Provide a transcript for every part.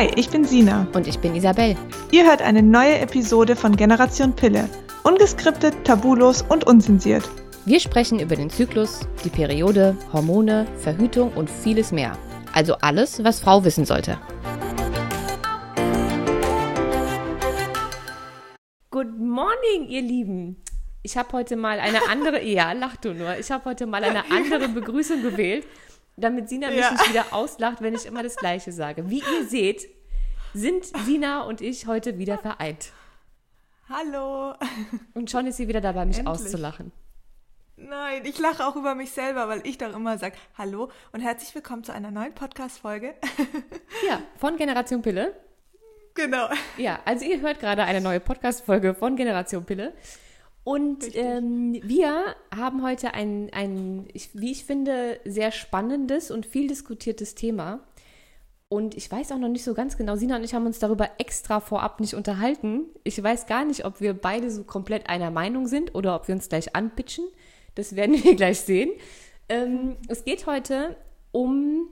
Hi, ich bin Sina. Und ich bin Isabel. Ihr hört eine neue Episode von Generation Pille. Ungeskriptet, tabulos und unzensiert. Wir sprechen über den Zyklus, die Periode, Hormone, Verhütung und vieles mehr. Also alles, was Frau wissen sollte. Good morning, ihr Lieben. Ich habe heute mal eine andere... Ja, lach du nur. Ich habe heute mal eine andere Begrüßung gewählt, damit Sina mich nicht wieder auslacht, wenn ich immer das Gleiche sage. Wie ihr seht, sind Sina und ich heute wieder vereint. Hallo. Und schon ist sie wieder dabei, mich auszulachen. Nein, ich lache auch über mich selber, weil ich doch immer sage, hallo und herzlich willkommen zu einer neuen Podcast-Folge. Ja, von Generation Pille. Genau. Ja, also ihr hört gerade eine neue Podcast-Folge von Generation Pille. Und wir haben heute ein, wie ich finde, sehr spannendes und viel diskutiertes Thema. Und ich weiß auch noch nicht so ganz genau, Sina und ich haben uns darüber extra vorab nicht unterhalten. Ich weiß gar nicht, ob wir beide so komplett einer Meinung sind oder ob wir uns gleich anpitchen. Das werden wir gleich sehen. Es geht heute um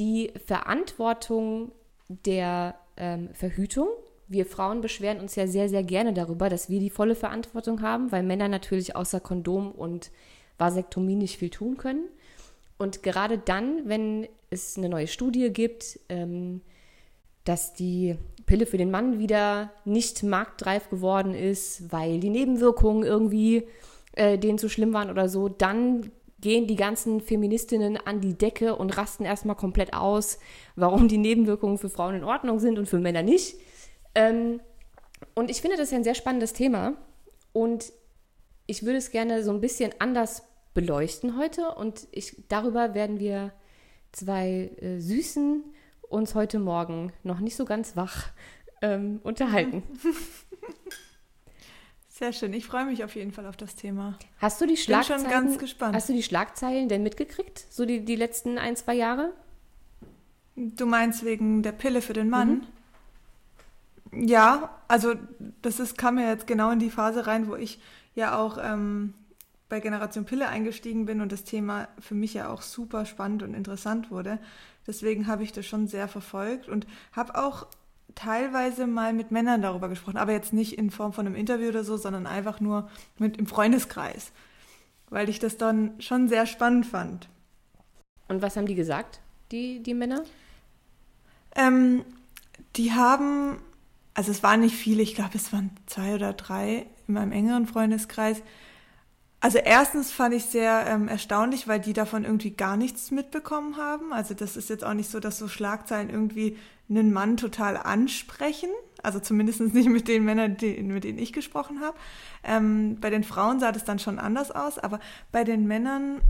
die Verantwortung der Verhütung. Wir Frauen beschweren uns ja sehr, sehr gerne darüber, dass wir die volle Verantwortung haben, weil Männer natürlich außer Kondom und Vasektomie nicht viel tun können. Und gerade dann, wenn es eine neue Studie gibt, dass die Pille für den Mann wieder nicht marktreif geworden ist, weil die Nebenwirkungen irgendwie denen zu schlimm waren oder so, dann gehen die ganzen Feministinnen an die Decke und rasten erstmal komplett aus, warum die Nebenwirkungen für Frauen in Ordnung sind und für Männer nicht. Und ich finde das ja ein sehr spannendes Thema und ich würde es gerne so ein bisschen anders beleuchten heute und darüber werden wir zwei Süßen uns heute Morgen noch nicht so ganz wach unterhalten. Sehr schön, ich freue mich auf jeden Fall auf das Thema. Hast du die Schlagzeilen? Bin schon ganz gespannt. Hast du die Schlagzeilen denn mitgekriegt, so die letzten 1-2 Jahre? Du meinst wegen der Pille für den Mann? Mhm. Ja, also kam ja jetzt genau in die Phase rein, wo ich ja auch bei Generation Pille eingestiegen bin und das Thema für mich ja auch super spannend und interessant wurde. Deswegen habe ich das schon sehr verfolgt und habe auch teilweise mal mit Männern darüber gesprochen, aber jetzt nicht in Form von einem Interview oder so, sondern einfach nur im Freundeskreis, weil ich das dann schon sehr spannend fand. Und was haben die gesagt, die Männer? Die haben... Also es waren nicht viele, ich glaube, es waren 2 oder 3 in meinem engeren Freundeskreis. Also erstens fand ich sehr erstaunlich, weil die davon irgendwie gar nichts mitbekommen haben. Also das ist jetzt auch nicht so, dass so Schlagzeilen irgendwie einen Mann total ansprechen. Also zumindest nicht mit den Männern, mit denen ich gesprochen habe. Bei den Frauen sah das dann schon anders aus, aber bei den Männern,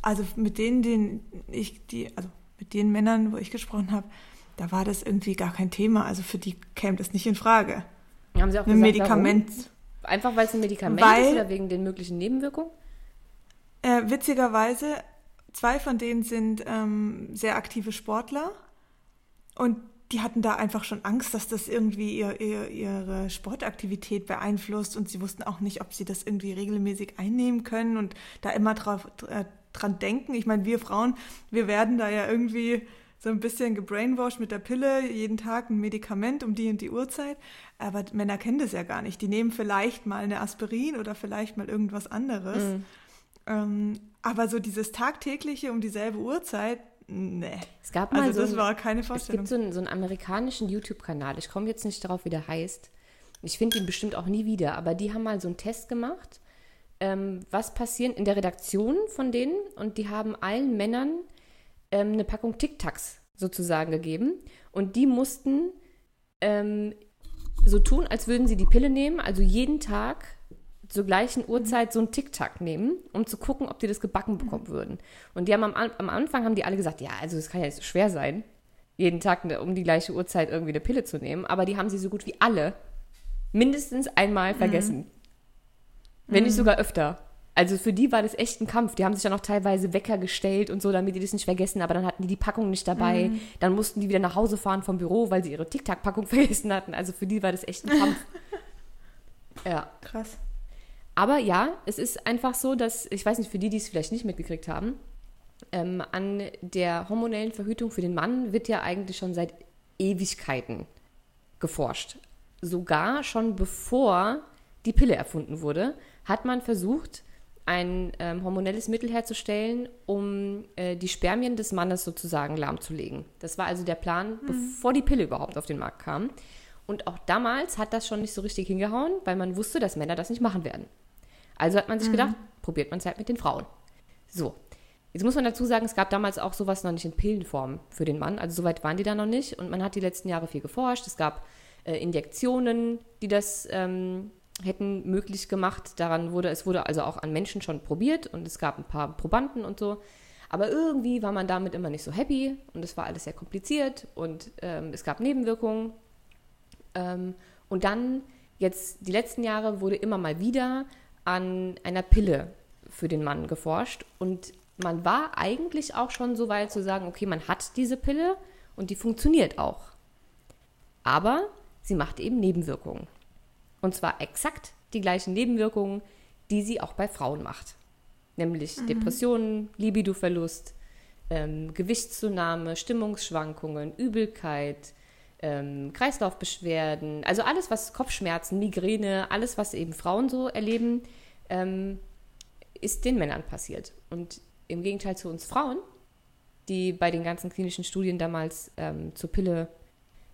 also mit den Männern, wo ich gesprochen habe, da war das irgendwie gar kein Thema. Also für die käme das nicht in Frage. Haben Sie auch gesagt, Medikament. Warum? Einfach weil es ein Medikament ist oder wegen den möglichen Nebenwirkungen? Witzigerweise, 2 von denen sind sehr aktive Sportler. Und die hatten da einfach schon Angst, dass das irgendwie ihre Sportaktivität beeinflusst. Und sie wussten auch nicht, ob sie das irgendwie regelmäßig einnehmen können und da immer dran denken. Ich meine, wir Frauen, wir werden da ja irgendwie... so ein bisschen gebrainwashed mit der Pille, jeden Tag ein Medikament um die und die Uhrzeit. Aber Männer kennen das ja gar nicht. Die nehmen vielleicht mal eine Aspirin oder vielleicht mal irgendwas anderes. Mhm. Aber so dieses tagtägliche um dieselbe Uhrzeit, nee. Es gab mal also das war keine Vorstellung. Es gibt so einen amerikanischen YouTube-Kanal. Ich komme jetzt nicht darauf, wie der heißt. Ich finde ihn bestimmt auch nie wieder. Aber die haben mal so einen Test gemacht. Was passiert in der Redaktion von denen? Und die haben allen Männern eine Packung Tic-Tacs sozusagen gegeben und die mussten so tun, als würden sie die Pille nehmen, also jeden Tag zur gleichen Uhrzeit so einen Tic-Tac nehmen, um zu gucken, ob die das gebacken bekommen würden. Und die haben am Anfang haben die alle gesagt, ja, also es kann ja nicht so schwer sein, jeden Tag um die gleiche Uhrzeit irgendwie eine Pille zu nehmen, aber die haben sie so gut wie alle mindestens einmal vergessen. Wenn nicht sogar öfter. Also für die war das echt ein Kampf. Die haben sich ja noch teilweise Wecker gestellt und so, damit die das nicht vergessen. Aber dann hatten die Packung nicht dabei. Mhm. Dann mussten die wieder nach Hause fahren vom Büro, weil sie ihre Tic-Tac-Packung vergessen hatten. Also für die war das echt ein Kampf. Ja. Krass. Aber ja, es ist einfach so, dass, ich weiß nicht, für die es vielleicht nicht mitgekriegt haben, an der hormonellen Verhütung für den Mann wird ja eigentlich schon seit Ewigkeiten geforscht. Sogar schon bevor die Pille erfunden wurde, hat man versucht, ein hormonelles Mittel herzustellen, um die Spermien des Mannes sozusagen lahmzulegen. Das war also der Plan, bevor die Pille überhaupt auf den Markt kam. Und auch damals hat das schon nicht so richtig hingehauen, weil man wusste, dass Männer das nicht machen werden. Also hat man sich gedacht, probiert man es halt mit den Frauen. So, jetzt muss man dazu sagen, es gab damals auch sowas noch nicht in Pillenform für den Mann. Also so weit waren die da noch nicht. Und man hat die letzten Jahre viel geforscht. Es gab Injektionen, die das hätten möglich gemacht. Es wurde also auch an Menschen schon probiert und es gab ein paar Probanden und so. Aber irgendwie war man damit immer nicht so happy und es war alles sehr kompliziert und es gab Nebenwirkungen. Und dann jetzt die letzten Jahre wurde immer mal wieder an einer Pille für den Mann geforscht und man war eigentlich auch schon so weit zu sagen, okay, man hat diese Pille und die funktioniert auch. Aber sie macht eben Nebenwirkungen. Und zwar exakt die gleichen Nebenwirkungen, die sie auch bei Frauen macht. Nämlich Depressionen, Libidoverlust, Gewichtszunahme, Stimmungsschwankungen, Übelkeit, Kreislaufbeschwerden. Also alles, was Kopfschmerzen, Migräne, alles, was eben Frauen so erleben, ist den Männern passiert. Und im Gegenteil zu uns Frauen, die bei den ganzen klinischen Studien damals zur Pille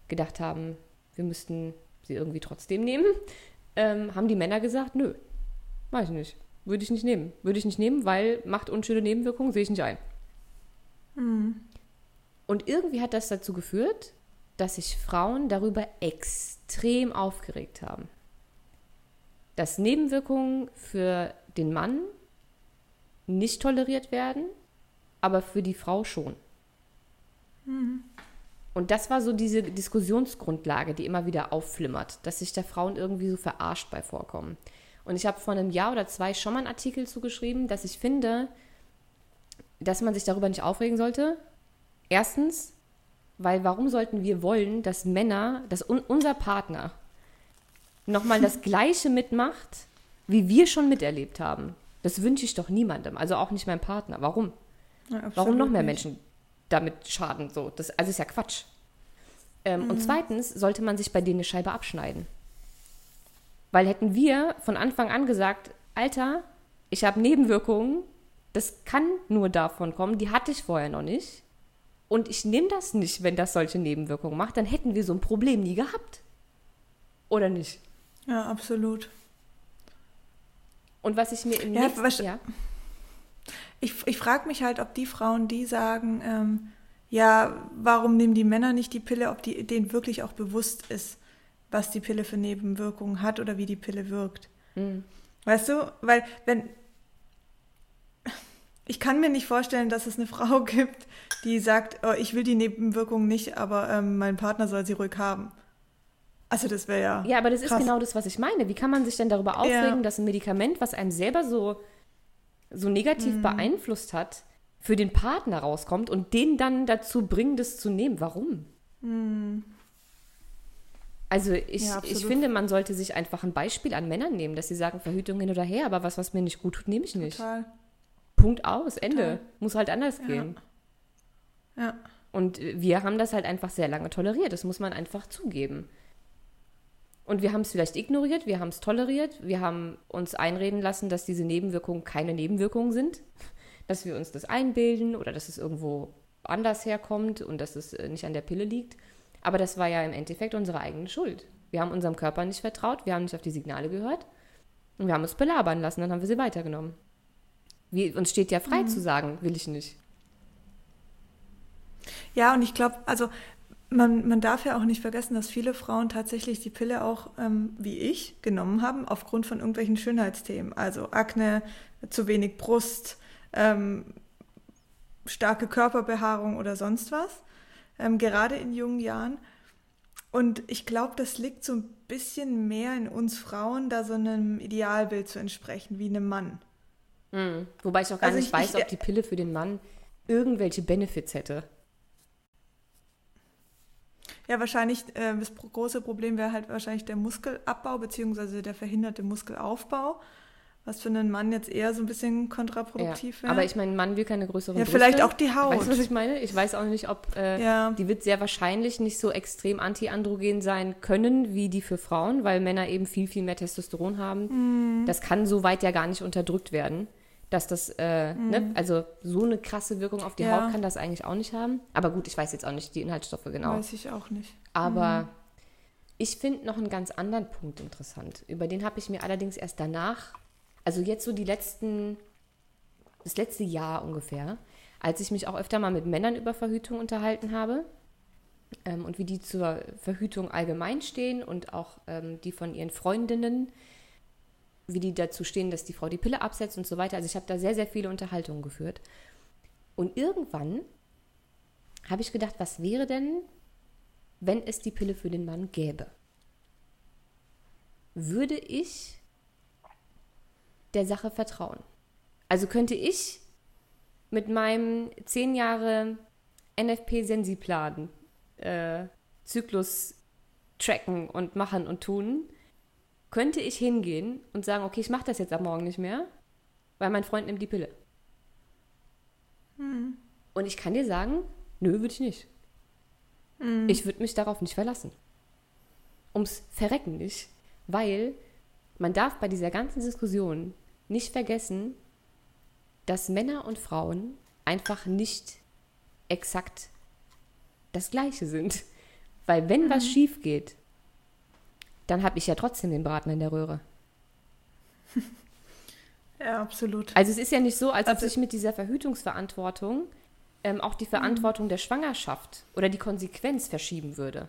gedacht haben, wir müssten sie irgendwie trotzdem nehmen, haben die Männer gesagt, nö, mach ich nicht. Würde ich nicht nehmen. Würde ich nicht nehmen, weil macht unschöne Nebenwirkungen, sehe ich nicht ein. Mhm. Und irgendwie hat das dazu geführt, dass sich Frauen darüber extrem aufgeregt haben. Dass Nebenwirkungen für den Mann nicht toleriert werden, aber für die Frau schon. Mhm. Und das war so diese Diskussionsgrundlage, die immer wieder aufflimmert, dass sich da Frauen irgendwie so verarscht bei vorkommen. Und ich habe vor einem Jahr oder zwei schon mal einen Artikel zugeschrieben, dass ich finde, dass man sich darüber nicht aufregen sollte. Erstens, weil warum sollten wir wollen, dass Männer, dass unser Partner nochmal das Gleiche mitmacht, wie wir schon miterlebt haben? Das wünsche ich doch niemandem, also auch nicht meinem Partner. Warum? Ja, warum noch mehr Menschen damit schaden? So, das, also ist ja Quatsch. Und zweitens sollte man sich bei denen eine Scheibe abschneiden. Weil hätten wir von Anfang an gesagt, Alter, ich habe Nebenwirkungen, das kann nur davon kommen, die hatte ich vorher noch nicht. Und ich nehme das nicht, wenn das solche Nebenwirkungen macht, dann hätten wir so ein Problem nie gehabt. Oder nicht? Ja, absolut. Und was ich mir im nächsten... Ja? Ich frage mich halt, ob die Frauen, die sagen, warum nehmen die Männer nicht die Pille, ob denen wirklich auch bewusst ist, was die Pille für Nebenwirkungen hat oder wie die Pille wirkt. Mhm. Weißt du? Weil ich kann mir nicht vorstellen, dass es eine Frau gibt, die sagt, oh, ich will die Nebenwirkungen nicht, aber mein Partner soll sie ruhig haben. Also das wäre ja Ja, aber das krass. Ist genau das, was ich meine. Wie kann man sich denn darüber aufregen, dass ein Medikament, was einem selber so negativ beeinflusst hat, für den Partner rauskommt und den dann dazu bringen, das zu nehmen? Warum? Mm. Also ich finde, man sollte sich einfach ein Beispiel an Männern nehmen, dass sie sagen, Verhütung hin oder her, aber was mir nicht gut tut, nehme ich nicht. Total. Punkt aus, Ende. Total. Muss halt anders gehen. Ja. Und wir haben das halt einfach sehr lange toleriert. Das muss man einfach zugeben. Und wir haben es vielleicht ignoriert, wir haben es toleriert, wir haben uns einreden lassen, dass diese Nebenwirkungen keine Nebenwirkungen sind, dass wir uns das einbilden oder dass es irgendwo anders herkommt und dass es nicht an der Pille liegt. Aber das war ja im Endeffekt unsere eigene Schuld. Wir haben unserem Körper nicht vertraut, wir haben nicht auf die Signale gehört und wir haben uns belabern lassen, dann haben wir sie weitergenommen. Uns steht ja frei zu sagen, will ich nicht. Ja, und ich glaube, also... Man darf ja auch nicht vergessen, dass viele Frauen tatsächlich die Pille auch, wie ich, genommen haben, aufgrund von irgendwelchen Schönheitsthemen. Also Akne, zu wenig Brust, starke Körperbehaarung oder sonst was, gerade in jungen Jahren. Und ich glaube, das liegt so ein bisschen mehr in uns Frauen, da so einem Idealbild zu entsprechen, wie einem Mann. Mhm. Wobei ich auch gar nicht weiß, ob die Pille für den Mann irgendwelche Benefits hätte. Ja, wahrscheinlich, das große Problem wäre halt wahrscheinlich der Muskelabbau, beziehungsweise der verhinderte Muskelaufbau. was für einen Mann jetzt eher so ein bisschen kontraproduktiv wäre. Aber ich meine, ein Mann will keine größeren Brüste. Ja, vielleicht auch die Haut. Weißt du, was ich meine? Ich weiß auch nicht, ob die wird sehr wahrscheinlich nicht so extrem antiandrogen sein können, wie die für Frauen, weil Männer eben viel, viel mehr Testosteron haben. Mhm. Das kann so weit ja gar nicht unterdrückt werden, dass das, ne? Also so eine krasse Wirkung auf die Haut kann das eigentlich auch nicht haben. Aber gut, ich weiß jetzt auch nicht die Inhaltsstoffe genau. Weiß ich auch nicht. Aber ich finde noch einen ganz anderen Punkt interessant. Über den habe ich mir allerdings erst danach... Also jetzt so das letzte Jahr ungefähr, als ich mich auch öfter mal mit Männern über Verhütung unterhalten habe und wie die zur Verhütung allgemein stehen und auch die von ihren Freundinnen, wie die dazu stehen, dass die Frau die Pille absetzt und so weiter. Also ich habe da sehr, sehr viele Unterhaltungen geführt. Und irgendwann habe ich gedacht, was wäre denn, wenn es die Pille für den Mann gäbe? Würde ich der Sache vertrauen? Also könnte ich mit meinem 10 Jahre NFP Sensiplan Zyklus tracken und machen und tun, könnte ich hingehen und sagen, okay, ich mache das jetzt ab morgen nicht mehr, weil mein Freund nimmt die Pille. Hm. Und ich kann dir sagen, nö, würde ich nicht. Hm. Ich würde mich darauf nicht verlassen. Ums Verrecken nicht, weil man darf bei dieser ganzen Diskussion nicht vergessen, dass Männer und Frauen einfach nicht exakt das Gleiche sind. Weil wenn was schief geht, dann habe ich ja trotzdem den Braten in der Röhre. Ja, absolut. Also es ist ja nicht so, als ob sich mit dieser Verhütungsverantwortung auch die Verantwortung der Schwangerschaft oder die Konsequenz verschieben würde.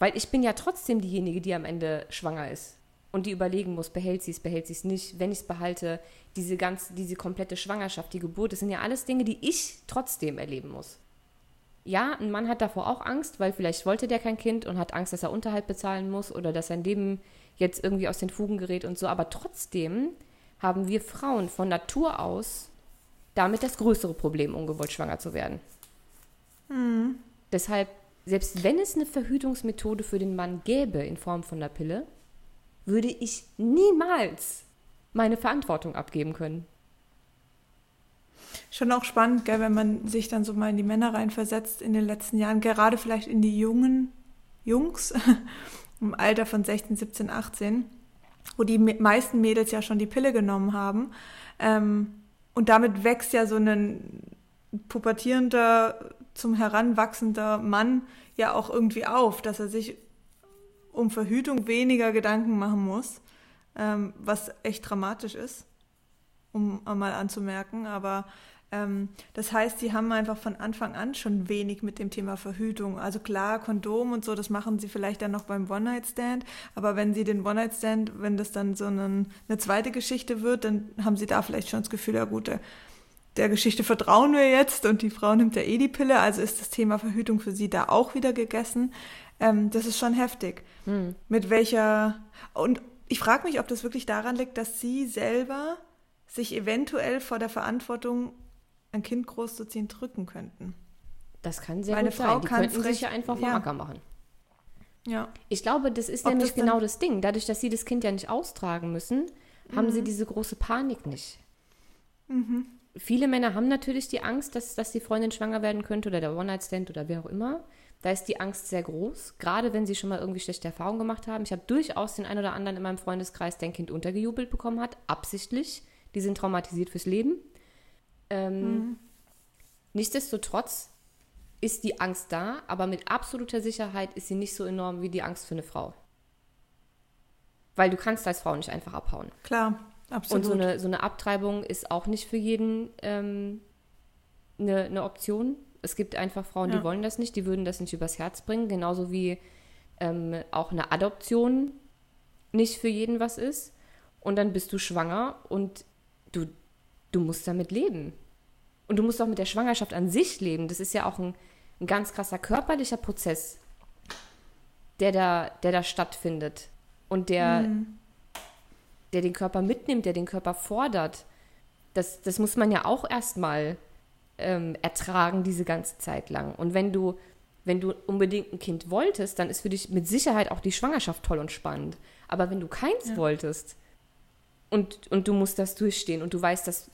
Weil ich bin ja trotzdem diejenige, die am Ende schwanger ist und die überlegen muss, behält sie es nicht, wenn ich es behalte, diese komplette Schwangerschaft, die Geburt, das sind ja alles Dinge, die ich trotzdem erleben muss. Ja, ein Mann hat davor auch Angst, weil vielleicht wollte der kein Kind und hat Angst, dass er Unterhalt bezahlen muss oder dass sein Leben jetzt irgendwie aus den Fugen gerät und so, aber trotzdem haben wir Frauen von Natur aus damit das größere Problem, ungewollt schwanger zu werden. Mhm. Deshalb, selbst wenn es eine Verhütungsmethode für den Mann gäbe in Form von einer Pille, würde ich niemals meine Verantwortung abgeben können. Schon auch spannend, gell, wenn man sich dann so mal in die Männer reinversetzt in den letzten Jahren, gerade vielleicht in die jungen Jungs im Alter von 16, 17, 18, wo die meisten Mädels ja schon die Pille genommen haben. Und damit wächst ja so ein pubertierender, zum heranwachsender Mann ja auch irgendwie auf, dass er sich um Verhütung weniger Gedanken machen muss, was echt dramatisch ist, um mal anzumerken. Aber das heißt, die haben einfach von Anfang an schon wenig mit dem Thema Verhütung. Also klar, Kondom und so, das machen sie vielleicht dann noch beim One-Night-Stand. Aber wenn sie den One-Night-Stand, wenn das dann so eine zweite Geschichte wird, dann haben sie da vielleicht schon das Gefühl, ja gut, der Geschichte vertrauen wir jetzt und die Frau nimmt ja eh die Pille, also ist das Thema Verhütung für sie da auch wieder gegessen. Das ist schon heftig. Hm. Und ich frage mich, ob das wirklich daran liegt, dass sie selber sich eventuell vor der Verantwortung, ein Kind großzuziehen, drücken könnten. Das kann sehr gut sein. Die könnten sich ja einfach vom Acker machen. Ja. Ich glaube, das ist nämlich genau das Ding. Dadurch, dass sie das Kind ja nicht austragen müssen, haben sie diese große Panik nicht. Mhm. Viele Männer haben natürlich die Angst, dass die Freundin schwanger werden könnte oder der One-Night-Stand oder wer auch immer. Da ist die Angst sehr groß, gerade wenn sie schon mal irgendwie schlechte Erfahrungen gemacht haben. Ich habe durchaus den einen oder anderen in meinem Freundeskreis, der ein Kind untergejubelt bekommen hat, absichtlich. Die sind traumatisiert fürs Leben. Nichtsdestotrotz ist die Angst da, aber mit absoluter Sicherheit ist sie nicht so enorm wie die Angst für eine Frau. Weil du kannst als Frau nicht einfach abhauen. Klar. Absolut. Und so eine Abtreibung ist auch nicht für jeden eine Option. Es gibt einfach Frauen, die wollen das nicht, die würden das nicht übers Herz bringen. Genauso wie auch eine Adoption nicht für jeden was ist. Und dann bist du schwanger und du musst damit leben. Und du musst auch mit der Schwangerschaft an sich leben. Das ist ja auch ein ganz krasser körperlicher Prozess, der da stattfindet. Und der den Körper mitnimmt, der den Körper fordert. Das muss man ja auch erstmal ertragen, diese ganze Zeit lang. Und wenn du unbedingt ein Kind wolltest, dann ist für dich mit Sicherheit auch die Schwangerschaft toll und spannend. Aber wenn du keins wolltest, und du musst das durchstehen und du weißt, das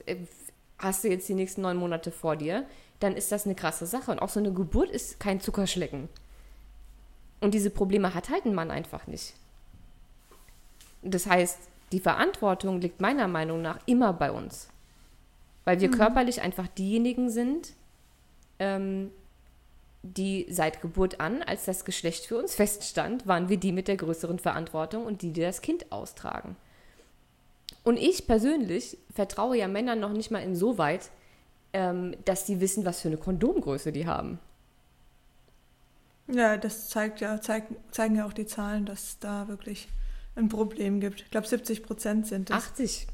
hast du jetzt die nächsten 9 Monate vor dir, dann ist das eine krasse Sache. Und auch so eine Geburt ist kein Zuckerschlecken. Und diese Probleme hat halt ein Mann einfach nicht. Das heißt, die Verantwortung liegt meiner Meinung nach immer bei uns. Weil wir körperlich einfach diejenigen sind, die seit Geburt an, als das Geschlecht für uns feststand, waren wir die mit der größeren Verantwortung und die das Kind austragen. Und ich persönlich vertraue ja Männern noch nicht mal insoweit, dass sie wissen, was für eine Kondomgröße die haben. Ja, das zeigen ja auch die Zahlen, dass es da wirklich ein Problem gibt. Ich glaube, 70% sind es. 80.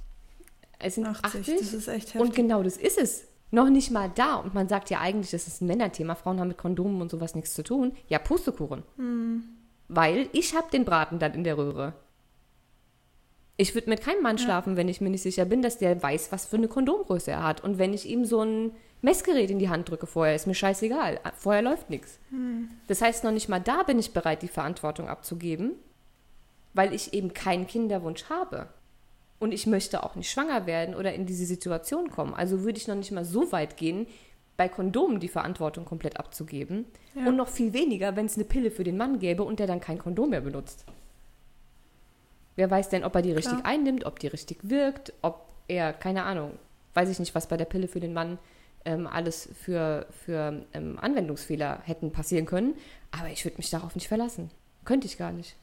Es sind 80, das ist echt heftig. Und genau das ist es. Noch nicht mal da. Und man sagt ja eigentlich, das ist ein Männerthema. Frauen haben mit Kondomen und sowas nichts zu tun. Ja, Pustekuchen. Weil ich habe den Braten dann in der Röhre. Ich würde mit keinem Mann schlafen, wenn ich mir nicht sicher bin, dass der weiß, was für eine Kondomgröße er hat. Und wenn ich ihm so ein Messgerät in die Hand drücke vorher, ist mir scheißegal. Vorher läuft nichts. Das heißt, noch nicht mal da bin ich bereit, die Verantwortung abzugeben, weil ich eben keinen Kinderwunsch habe. Und ich möchte auch nicht schwanger werden oder in diese Situation kommen. Also würde ich noch nicht mal so weit gehen, bei Kondomen die Verantwortung komplett abzugeben. Ja. Und noch viel weniger, wenn es eine Pille für den Mann gäbe und der dann kein Kondom mehr benutzt. Wer weiß denn, ob er die richtig einnimmt, ob die richtig wirkt, ob er, keine Ahnung, weiß ich nicht, was bei der Pille für den Mann alles für Anwendungsfehler hätten passieren können. Aber ich würde mich darauf nicht verlassen. Könnte ich gar nicht.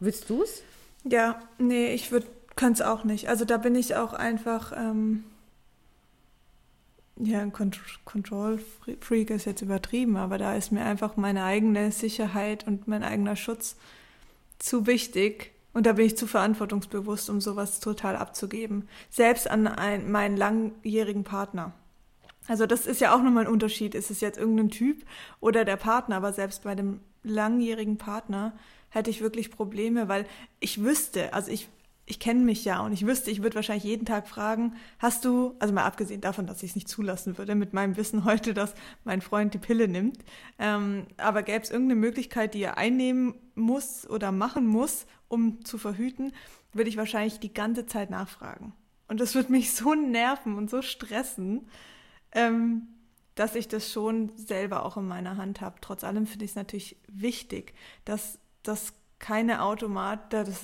Willst du es? Ja, nee, ich kann es auch nicht. Also da bin ich auch einfach, ein Control-Freak ist jetzt übertrieben, aber da ist mir einfach meine eigene Sicherheit und mein eigener Schutz zu wichtig. Und da bin ich zu verantwortungsbewusst, um sowas total abzugeben. Selbst an meinen langjährigen Partner. Also das ist ja auch nochmal ein Unterschied. Ist es jetzt irgendein Typ oder der Partner? Aber selbst bei dem langjährigen Partner hätte ich wirklich Probleme, weil ich wüsste, also ich kenne mich ja und ich wüsste, ich würde wahrscheinlich jeden Tag fragen, hast du, also mal abgesehen davon, dass ich es nicht zulassen würde, mit meinem Wissen heute, dass mein Freund die Pille nimmt, aber gäbe es irgendeine Möglichkeit, die er einnehmen muss oder machen muss, um zu verhüten, würde ich wahrscheinlich die ganze Zeit nachfragen. Und das würde mich so nerven und so stressen, dass ich das schon selber auch in meiner Hand habe. Trotz allem finde ich es natürlich wichtig, dass es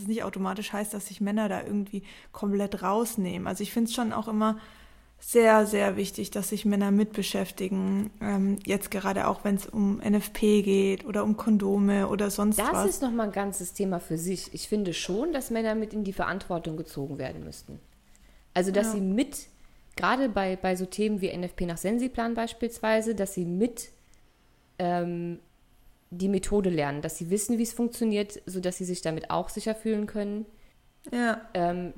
nicht automatisch heißt, dass sich Männer da irgendwie komplett rausnehmen. Also ich finde es schon auch immer sehr, sehr wichtig, dass sich Männer mit beschäftigen. Jetzt gerade auch, wenn es um NFP geht oder um Kondome oder sonst was. Das ist nochmal ein ganzes Thema für sich. Ich finde schon, dass Männer mit in die Verantwortung gezogen werden müssten. Also dass sie mit, gerade bei so Themen wie NFP nach Sensiplan beispielsweise, dass sie mit die Methode lernen, dass sie wissen, wie es funktioniert, sodass sie sich damit auch sicher fühlen können. Ja.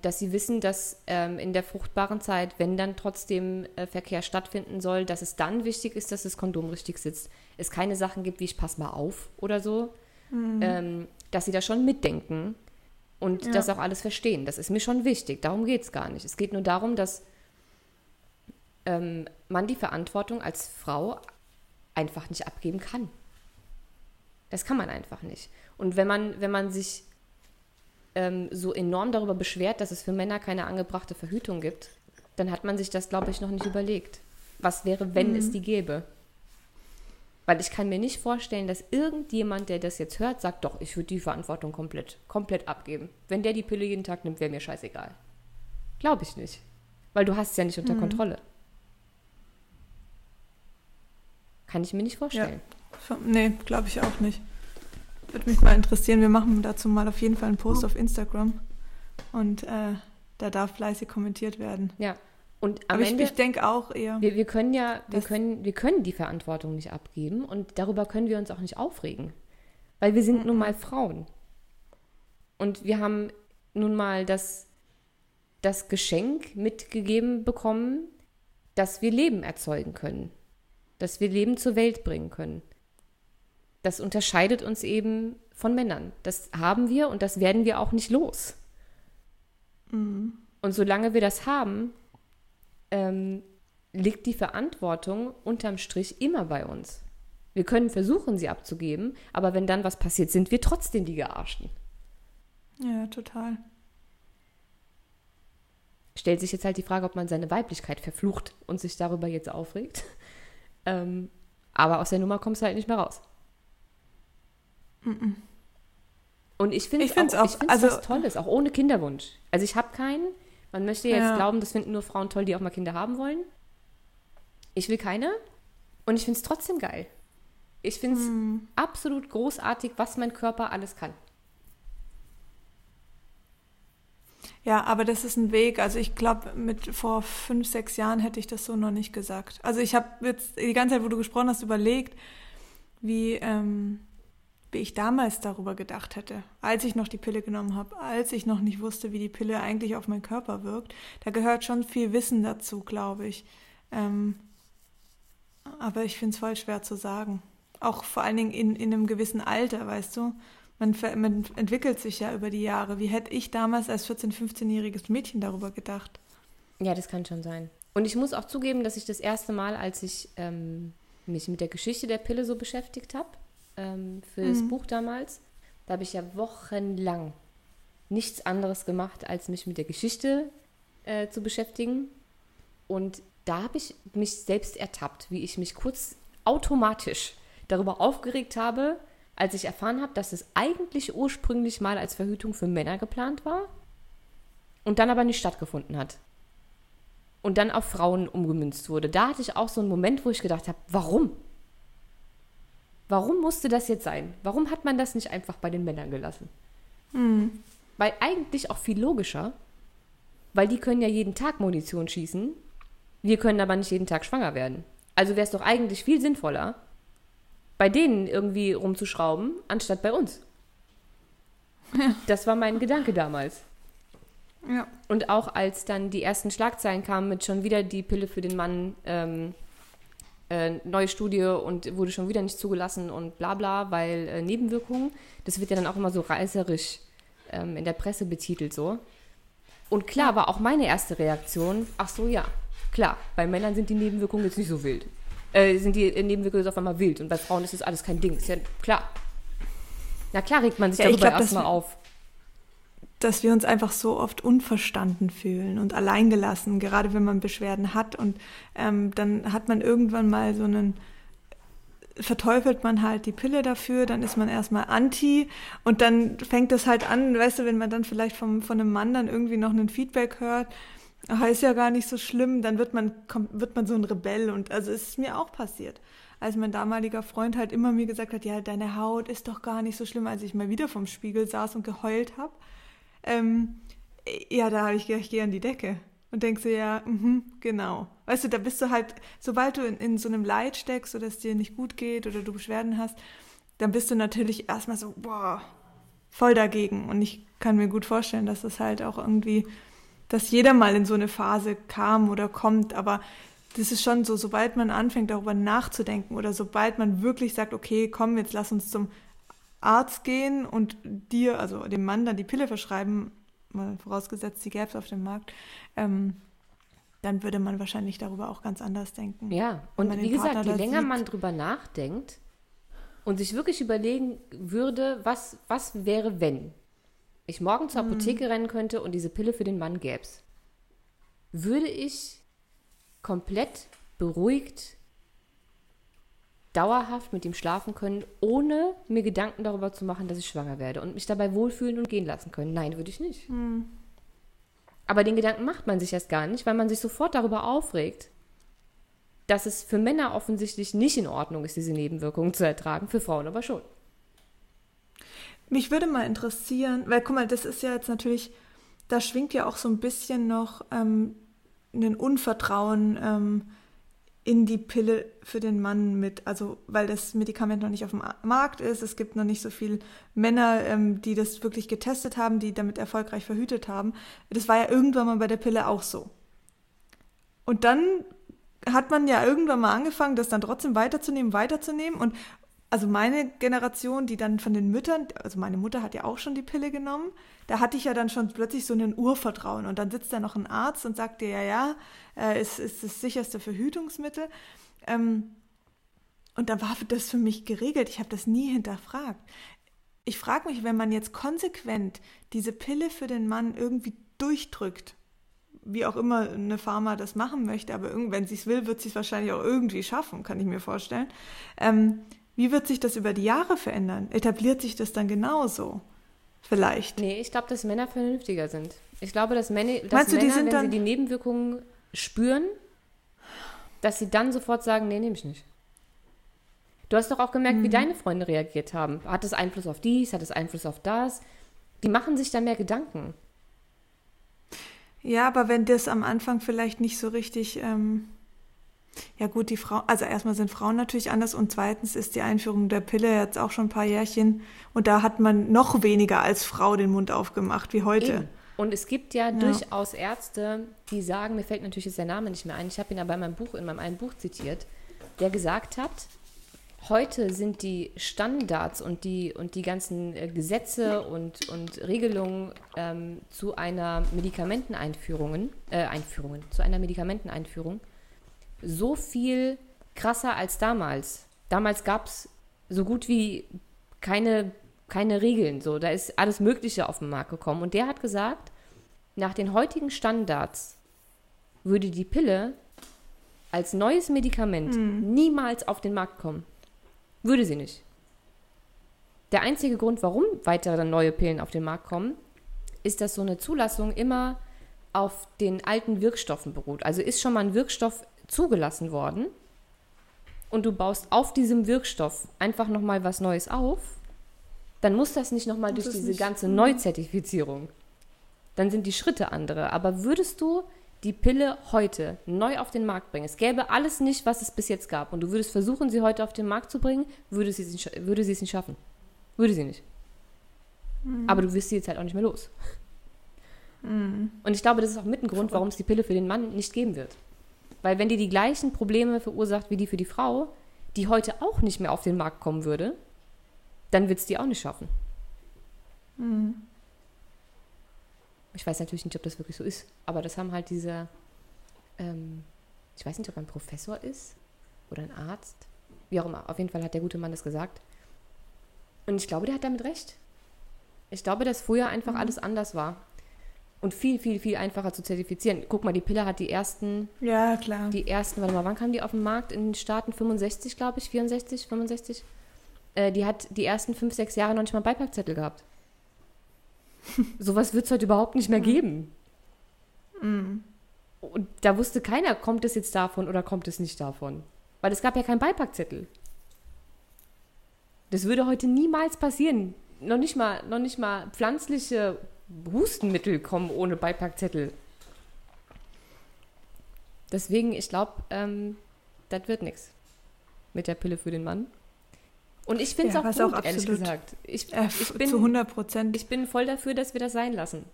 Dass sie wissen, dass in der fruchtbaren Zeit, wenn dann trotzdem Verkehr stattfinden soll, dass es dann wichtig ist, dass das Kondom richtig sitzt. Es keine Sachen gibt, wie ich pass mal auf oder so. Dass sie da schon mitdenken und das auch alles verstehen. Das ist mir schon wichtig. Darum geht es gar nicht. Es geht nur darum, dass man die Verantwortung als Frau einfach nicht abgeben kann. Das kann man einfach nicht. Und wenn man sich so enorm darüber beschwert, dass es für Männer keine angebrachte Verhütung gibt, dann hat man sich das, glaube ich, noch nicht überlegt. Was wäre, wenn es die gäbe? Weil ich kann mir nicht vorstellen, dass irgendjemand, der das jetzt hört, sagt, doch, ich würde die Verantwortung komplett abgeben. Wenn der die Pille jeden Tag nimmt, wäre mir scheißegal. Glaube ich nicht. Weil du hast es ja nicht unter Kontrolle. Kann ich mir nicht vorstellen. Ja. Nee, glaube ich auch nicht. Würde mich mal interessieren. Wir machen dazu mal auf jeden Fall einen Post auf Instagram. Und da darf fleißig kommentiert werden. Ja. Und am Ende, ich denke auch eher... Wir können die Verantwortung nicht abgeben und darüber können wir uns auch nicht aufregen. Weil wir sind nun mal Frauen. Und wir haben nun mal das Geschenk mitgegeben bekommen, dass wir Leben erzeugen können. Dass wir Leben zur Welt bringen können. Das unterscheidet uns eben von Männern. Das haben wir und das werden wir auch nicht los. Und solange wir das haben, liegt die Verantwortung unterm Strich immer bei uns. Wir können versuchen, sie abzugeben, aber wenn dann was passiert, sind wir trotzdem die Gearschten. Ja, total. stellt sich jetzt halt die Frage, ob man seine Weiblichkeit verflucht und sich darüber jetzt aufregt. Aber aus der Nummer kommst du halt nicht mehr raus. Mm-mm. Und ich finde es was Tolles, auch ohne Kinderwunsch. Also ich habe keinen. Man möchte jetzt glauben, das finden nur Frauen toll, die auch mal Kinder haben wollen. Ich will keine. Und ich finde es trotzdem geil. Ich finde es absolut großartig, was mein Körper alles kann. Ja, aber das ist ein Weg. Also ich glaube, mit vor 5, 6 Jahren hätte ich das so noch nicht gesagt. Also ich habe jetzt die ganze Zeit, wo du gesprochen hast, überlegt, wie ich damals darüber gedacht hätte, als ich noch die Pille genommen habe, als ich noch nicht wusste, wie die Pille eigentlich auf meinen Körper wirkt. Da gehört schon viel Wissen dazu, glaube ich. Aber ich finde es voll schwer zu sagen. Auch vor allen Dingen in einem gewissen Alter, weißt du? Man entwickelt sich ja über die Jahre. Wie hätte ich damals als 14-, 15-jähriges Mädchen darüber gedacht? Ja, das kann schon sein. Und ich muss auch zugeben, dass ich das erste Mal, als ich mich mit der Geschichte der Pille so beschäftigt habe, für das Buch damals, da habe ich ja wochenlang nichts anderes gemacht, als mich mit der Geschichte zu beschäftigen. Und da habe ich mich selbst ertappt, wie ich mich kurz automatisch darüber aufgeregt habe, als ich erfahren habe, dass es eigentlich ursprünglich mal als Verhütung für Männer geplant war und dann aber nicht stattgefunden hat. Und dann auf Frauen umgemünzt wurde. Da hatte ich auch so einen Moment, wo ich gedacht habe, warum? Warum musste das jetzt sein? Warum hat man das nicht einfach bei den Männern gelassen? Hm. Weil eigentlich auch viel logischer, weil die können ja jeden Tag Munition schießen, wir können aber nicht jeden Tag schwanger werden. Also wäre es doch eigentlich viel sinnvoller, bei denen irgendwie rumzuschrauben, anstatt bei uns. Ja. Das war mein Gedanke damals. Ja. Und auch als dann die ersten Schlagzeilen kamen mit schon wieder die Pille für den Mann, neue Studie und wurde schon wieder nicht zugelassen und bla bla, weil Nebenwirkungen, das wird ja dann auch immer so reißerisch in der Presse betitelt so. Und klar war auch meine erste Reaktion, ach so, ja, klar, bei Männern sind die Nebenwirkungen jetzt nicht so wild. Sind die Nebenwirkungen jetzt auf einmal wild und bei Frauen ist das alles kein Ding. Ist ja klar. Na klar regt man sich darüber erstmal auf. Dass wir uns einfach so oft unverstanden fühlen und alleingelassen, gerade wenn man Beschwerden hat. Und dann hat man irgendwann mal so einen, verteufelt man halt die Pille dafür, dann ist man erstmal anti und dann fängt das halt an, weißt du, wenn man dann vielleicht von einem Mann dann irgendwie noch ein Feedback hört, ist ja gar nicht so schlimm, dann wird man so ein Rebell. Und also es ist mir auch passiert, als mein damaliger Freund halt immer mir gesagt hat, ja, deine Haut ist doch gar nicht so schlimm, als ich mal wieder vorm Spiegel saß und geheult habe. Ja, da habe ich gedacht, ich gehe an die Decke und denkst so, ja, genau. Weißt du, da bist du halt, sobald du in so einem Leid steckst oder es dir nicht gut geht oder du Beschwerden hast, dann bist du natürlich erstmal so, boah, voll dagegen. Und ich kann mir gut vorstellen, dass das halt auch irgendwie, dass jeder mal in so eine Phase kam oder kommt, aber das ist schon so, sobald man anfängt, darüber nachzudenken oder sobald man wirklich sagt, okay, komm, jetzt lass uns zum Arzt gehen und dir, also dem Mann, dann die Pille verschreiben, mal vorausgesetzt, die gäbe es auf dem Markt, dann würde man wahrscheinlich darüber auch ganz anders denken. Ja, und wie gesagt, je länger man drüber nachdenkt und sich wirklich überlegen würde, was wäre, wenn ich morgen zur Apotheke rennen könnte und diese Pille für den Mann gäbe es, würde ich komplett beruhigt dauerhaft mit ihm schlafen können, ohne mir Gedanken darüber zu machen, dass ich schwanger werde und mich dabei wohlfühlen und gehen lassen können. Nein, würde ich nicht. Hm. Aber den Gedanken macht man sich erst gar nicht, weil man sich sofort darüber aufregt, dass es für Männer offensichtlich nicht in Ordnung ist, diese Nebenwirkungen zu ertragen, für Frauen aber schon. Mich würde mal interessieren, weil guck mal, das ist ja jetzt natürlich, da schwingt ja auch so ein bisschen noch ein Unvertrauen in die Pille für den Mann mit, also weil das Medikament noch nicht auf dem Markt ist, es gibt noch nicht so viele Männer, die das wirklich getestet haben, die damit erfolgreich verhütet haben. Das war ja irgendwann mal bei der Pille auch so. Und dann hat man ja irgendwann mal angefangen, das dann trotzdem weiterzunehmen und also meine Generation, die dann von den Müttern, also meine Mutter hat ja auch schon die Pille genommen, da hatte ich ja dann schon plötzlich so ein Urvertrauen. Und dann sitzt da noch ein Arzt und sagt dir, ja, es ist das sicherste Verhütungsmittel. Und dann war das für mich geregelt. Ich habe das nie hinterfragt. Ich frage mich, wenn man jetzt konsequent diese Pille für den Mann irgendwie durchdrückt, wie auch immer eine Pharma das machen möchte, aber wenn sie es will, wird sie es wahrscheinlich auch irgendwie schaffen, kann ich mir vorstellen. Wie wird sich das über die Jahre verändern? Etabliert sich das dann genauso? Vielleicht. Nee, ich glaube, dass Männer vernünftiger sind. Ich glaube, dass Männer, wenn sie die Nebenwirkungen spüren, dass sie dann sofort sagen, nee, nehme ich nicht. Du hast doch auch gemerkt, wie deine Freunde reagiert haben. Hat es Einfluss auf dies, hat es Einfluss auf das? Die machen sich da mehr Gedanken. Ja, aber wenn das am Anfang vielleicht nicht so richtig... die Frau, also erstmal sind Frauen natürlich anders und zweitens ist die Einführung der Pille jetzt auch schon ein paar Jährchen und da hat man noch weniger als Frau den Mund aufgemacht wie heute. Eben. Und es gibt ja durchaus Ärzte, die sagen, mir fällt natürlich jetzt der Name nicht mehr ein, ich habe ihn aber in meinem einen Buch zitiert, der gesagt hat, heute sind die Standards und die ganzen Gesetze und Regelungen zu einer Medikamenteneinführung so viel krasser als damals. Damals gab es so gut wie keine Regeln. So. Da ist alles Mögliche auf den Markt gekommen. Und der hat gesagt, nach den heutigen Standards würde die Pille als neues Medikament niemals auf den Markt kommen. Würde sie nicht. Der einzige Grund, warum weitere neue Pillen auf den Markt kommen, ist, dass so eine Zulassung immer auf den alten Wirkstoffen beruht. Also ist schon mal ein Wirkstoff zugelassen worden und du baust auf diesem Wirkstoff einfach nochmal was Neues auf, dann muss das nicht nochmal durch diese ganze Neuzertifizierung. Dann sind die Schritte andere. Aber würdest du die Pille heute neu auf den Markt bringen, es gäbe alles nicht, was es bis jetzt gab, und du würdest versuchen, sie heute auf den Markt zu bringen, würde sie es nicht schaffen. Würde sie nicht. Mhm. Aber du wirst sie jetzt halt auch nicht mehr los. Mhm. Und ich glaube, das ist auch mit ein Grund, warum es die Pille für den Mann nicht geben wird. Weil wenn die gleichen Probleme verursacht wie die für die Frau, die heute auch nicht mehr auf den Markt kommen würde, dann wird es die auch nicht schaffen. Mhm. Ich weiß natürlich nicht, ob das wirklich so ist, aber das haben halt diese, ich weiß nicht, ob er ein Professor ist oder ein Arzt, wie auch immer. Auf jeden Fall hat der gute Mann das gesagt. Und ich glaube, der hat damit recht. Ich glaube, dass früher einfach alles anders war. Und viel, viel, viel einfacher zu zertifizieren. Guck mal, die Pille hat die ersten, warte mal, wann kam die auf den Markt? In den Staaten 65, glaube ich, 64, 65? Die hat die ersten 5-6 Jahre noch nicht mal einen Beipackzettel gehabt. Sowas wird es heute überhaupt nicht mehr geben. Mhm. Und da wusste keiner, kommt es jetzt davon oder kommt es nicht davon. Weil es gab ja keinen Beipackzettel. Das würde heute niemals passieren. Noch nicht mal pflanzliche Hustenmittel kommen ohne Beipackzettel. Deswegen, ich glaube, das wird nichts mit der Pille für den Mann. Und ich finde es auch gut, ehrlich gesagt. Ich bin zu 100%. Ich bin voll dafür, dass wir das sein lassen.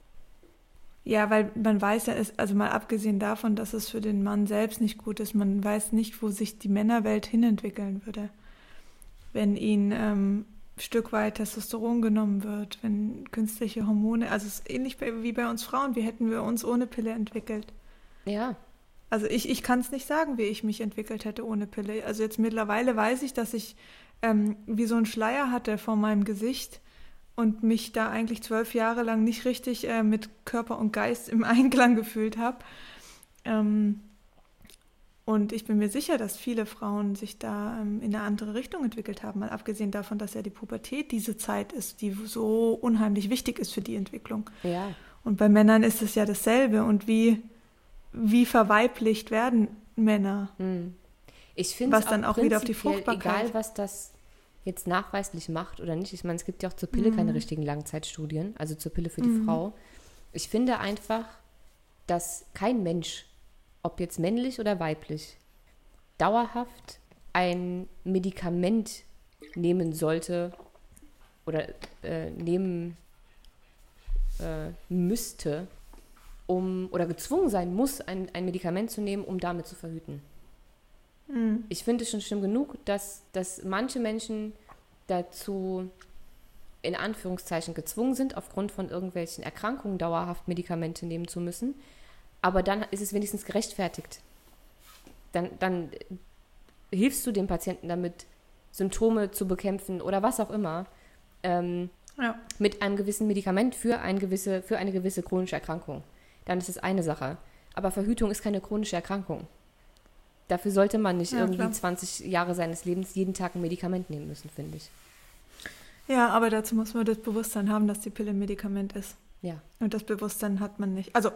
Ja, weil man weiß ja, also mal abgesehen davon, dass es für den Mann selbst nicht gut ist, man weiß nicht, wo sich die Männerwelt hinentwickeln würde, wenn ihn Stück weit Testosteron genommen wird, wenn künstliche Hormone, also es ist ähnlich wie bei uns Frauen, wie hätten wir uns ohne Pille entwickelt? Ja. Also ich kann es nicht sagen, wie ich mich entwickelt hätte ohne Pille. Also jetzt mittlerweile weiß ich, dass ich wie so einen Schleier hatte vor meinem Gesicht und mich da eigentlich 12 Jahre lang nicht richtig mit Körper und Geist im Einklang gefühlt habe. Und ich bin mir sicher, dass viele Frauen sich da in eine andere Richtung entwickelt haben, mal abgesehen davon, dass ja die Pubertät diese Zeit ist, die so unheimlich wichtig ist für die Entwicklung. Ja. Und bei Männern ist es ja dasselbe. Und wie verweiblicht werden Männer? Hm. Ich finde es auch wieder auf die Fruchtbarkeit. Egal, was das jetzt nachweislich macht oder nicht. Ich meine, es gibt ja auch zur Pille keine richtigen Langzeitstudien, also zur Pille für die Frau. Ich finde einfach, dass kein Mensch, ob jetzt männlich oder weiblich, dauerhaft ein Medikament nehmen sollte oder nehmen müsste, oder gezwungen sein muss, ein Medikament zu nehmen, um damit zu verhüten. Mhm. Ich finde es schon schlimm genug, dass manche Menschen dazu in Anführungszeichen gezwungen sind, aufgrund von irgendwelchen Erkrankungen dauerhaft Medikamente nehmen zu müssen, aber dann ist es wenigstens gerechtfertigt. Dann hilfst du dem Patienten damit, Symptome zu bekämpfen oder was auch immer, mit einem gewissen Medikament für eine gewisse chronische Erkrankung. Dann ist es eine Sache. Aber Verhütung ist keine chronische Erkrankung. Dafür sollte man nicht 20 Jahre seines Lebens jeden Tag ein Medikament nehmen müssen, finde ich. Ja, aber dazu muss man das Bewusstsein haben, dass die Pille ein Medikament ist. Ja. Und das Bewusstsein hat man nicht. Also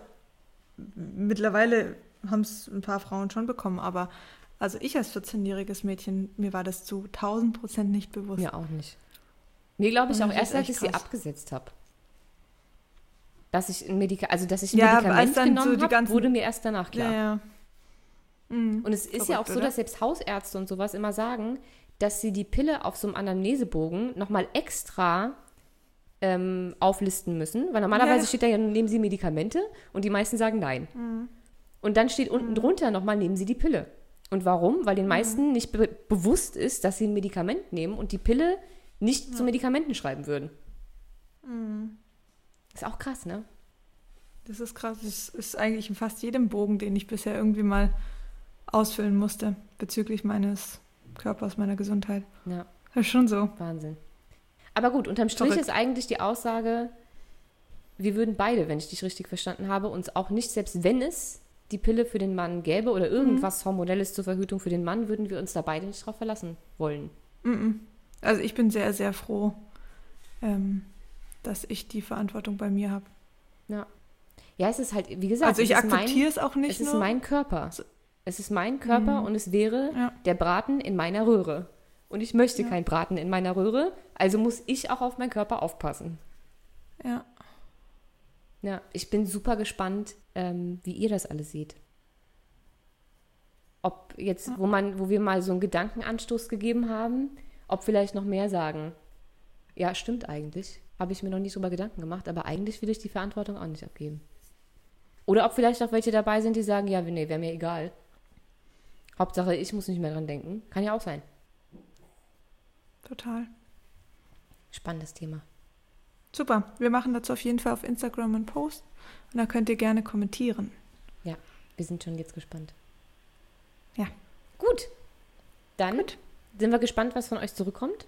mittlerweile haben es ein paar Frauen schon bekommen, aber also ich als 14-jähriges Mädchen, mir war das zu 1000% nicht bewusst. Mir auch nicht. Mir glaube ich auch erst, als ich sie abgesetzt habe. Dass ich ein Medikament genommen habe, wurde mir erst danach klar. Ja. Und es ist ja auch so, oder? Dass selbst Hausärzte und sowas immer sagen, dass sie die Pille auf so einem Anamnesebogen nochmal extra auflisten müssen. Weil normalerweise steht da ja, nehmen Sie Medikamente und die meisten sagen nein. Mhm. Und dann steht unten drunter nochmal, nehmen Sie die Pille. Und warum? Weil den meisten nicht bewusst ist, dass sie ein Medikament nehmen und die Pille nicht zu Medikamenten schreiben würden. Mhm. Ist auch krass, ne? Das ist krass. Das ist eigentlich in fast jedem Bogen, den ich bisher irgendwie mal ausfüllen musste, bezüglich meines Körpers, meiner Gesundheit. Ja. Das ist schon so. Wahnsinn. Aber gut, unterm Strich ist eigentlich die Aussage, wir würden beide, wenn ich dich richtig verstanden habe, uns auch nicht, selbst wenn es die Pille für den Mann gäbe oder irgendwas Hormonelles zur Verhütung für den Mann, würden wir uns da beide nicht drauf verlassen wollen. Also ich bin sehr, sehr froh, dass ich die Verantwortung bei mir habe. Ja. Ja, es ist halt, wie gesagt... Also ich akzeptiere es auch nicht. Es ist mein Körper. Es ist mein Körper und es wäre der Braten in meiner Röhre. Und ich möchte keinen Braten in meiner Röhre, also muss ich auch auf meinen Körper aufpassen. Ja. Ja, ich bin super gespannt, wie ihr das alles seht. Ob jetzt, wo wir mal so einen Gedankenanstoß gegeben haben, ob vielleicht noch mehr sagen. Ja, stimmt eigentlich. Habe ich mir noch nicht drüber Gedanken gemacht, aber eigentlich will ich die Verantwortung auch nicht abgeben. Oder ob vielleicht auch welche dabei sind, die sagen, ja, nee, wäre mir egal. Hauptsache, ich muss nicht mehr dran denken. Kann ja auch sein. Total. Spannendes Thema. Super. Wir machen dazu auf jeden Fall auf Instagram einen Post und da könnt ihr gerne kommentieren. Ja, wir sind schon jetzt gespannt. Ja. Gut. Dann sind wir gespannt, was von euch zurückkommt.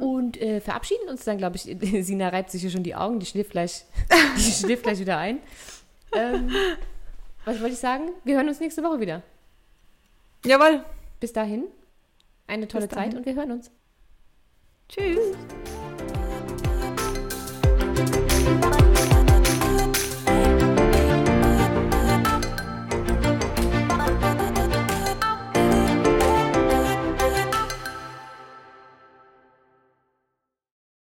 Und verabschieden uns dann, glaube ich. Sina reibt sich hier schon die Augen, die schläft gleich wieder ein. Was wollte ich sagen? Wir hören uns nächste Woche wieder. Jawohl. Bis dahin. Eine tolle Zeit und wir hören uns. Tschüss.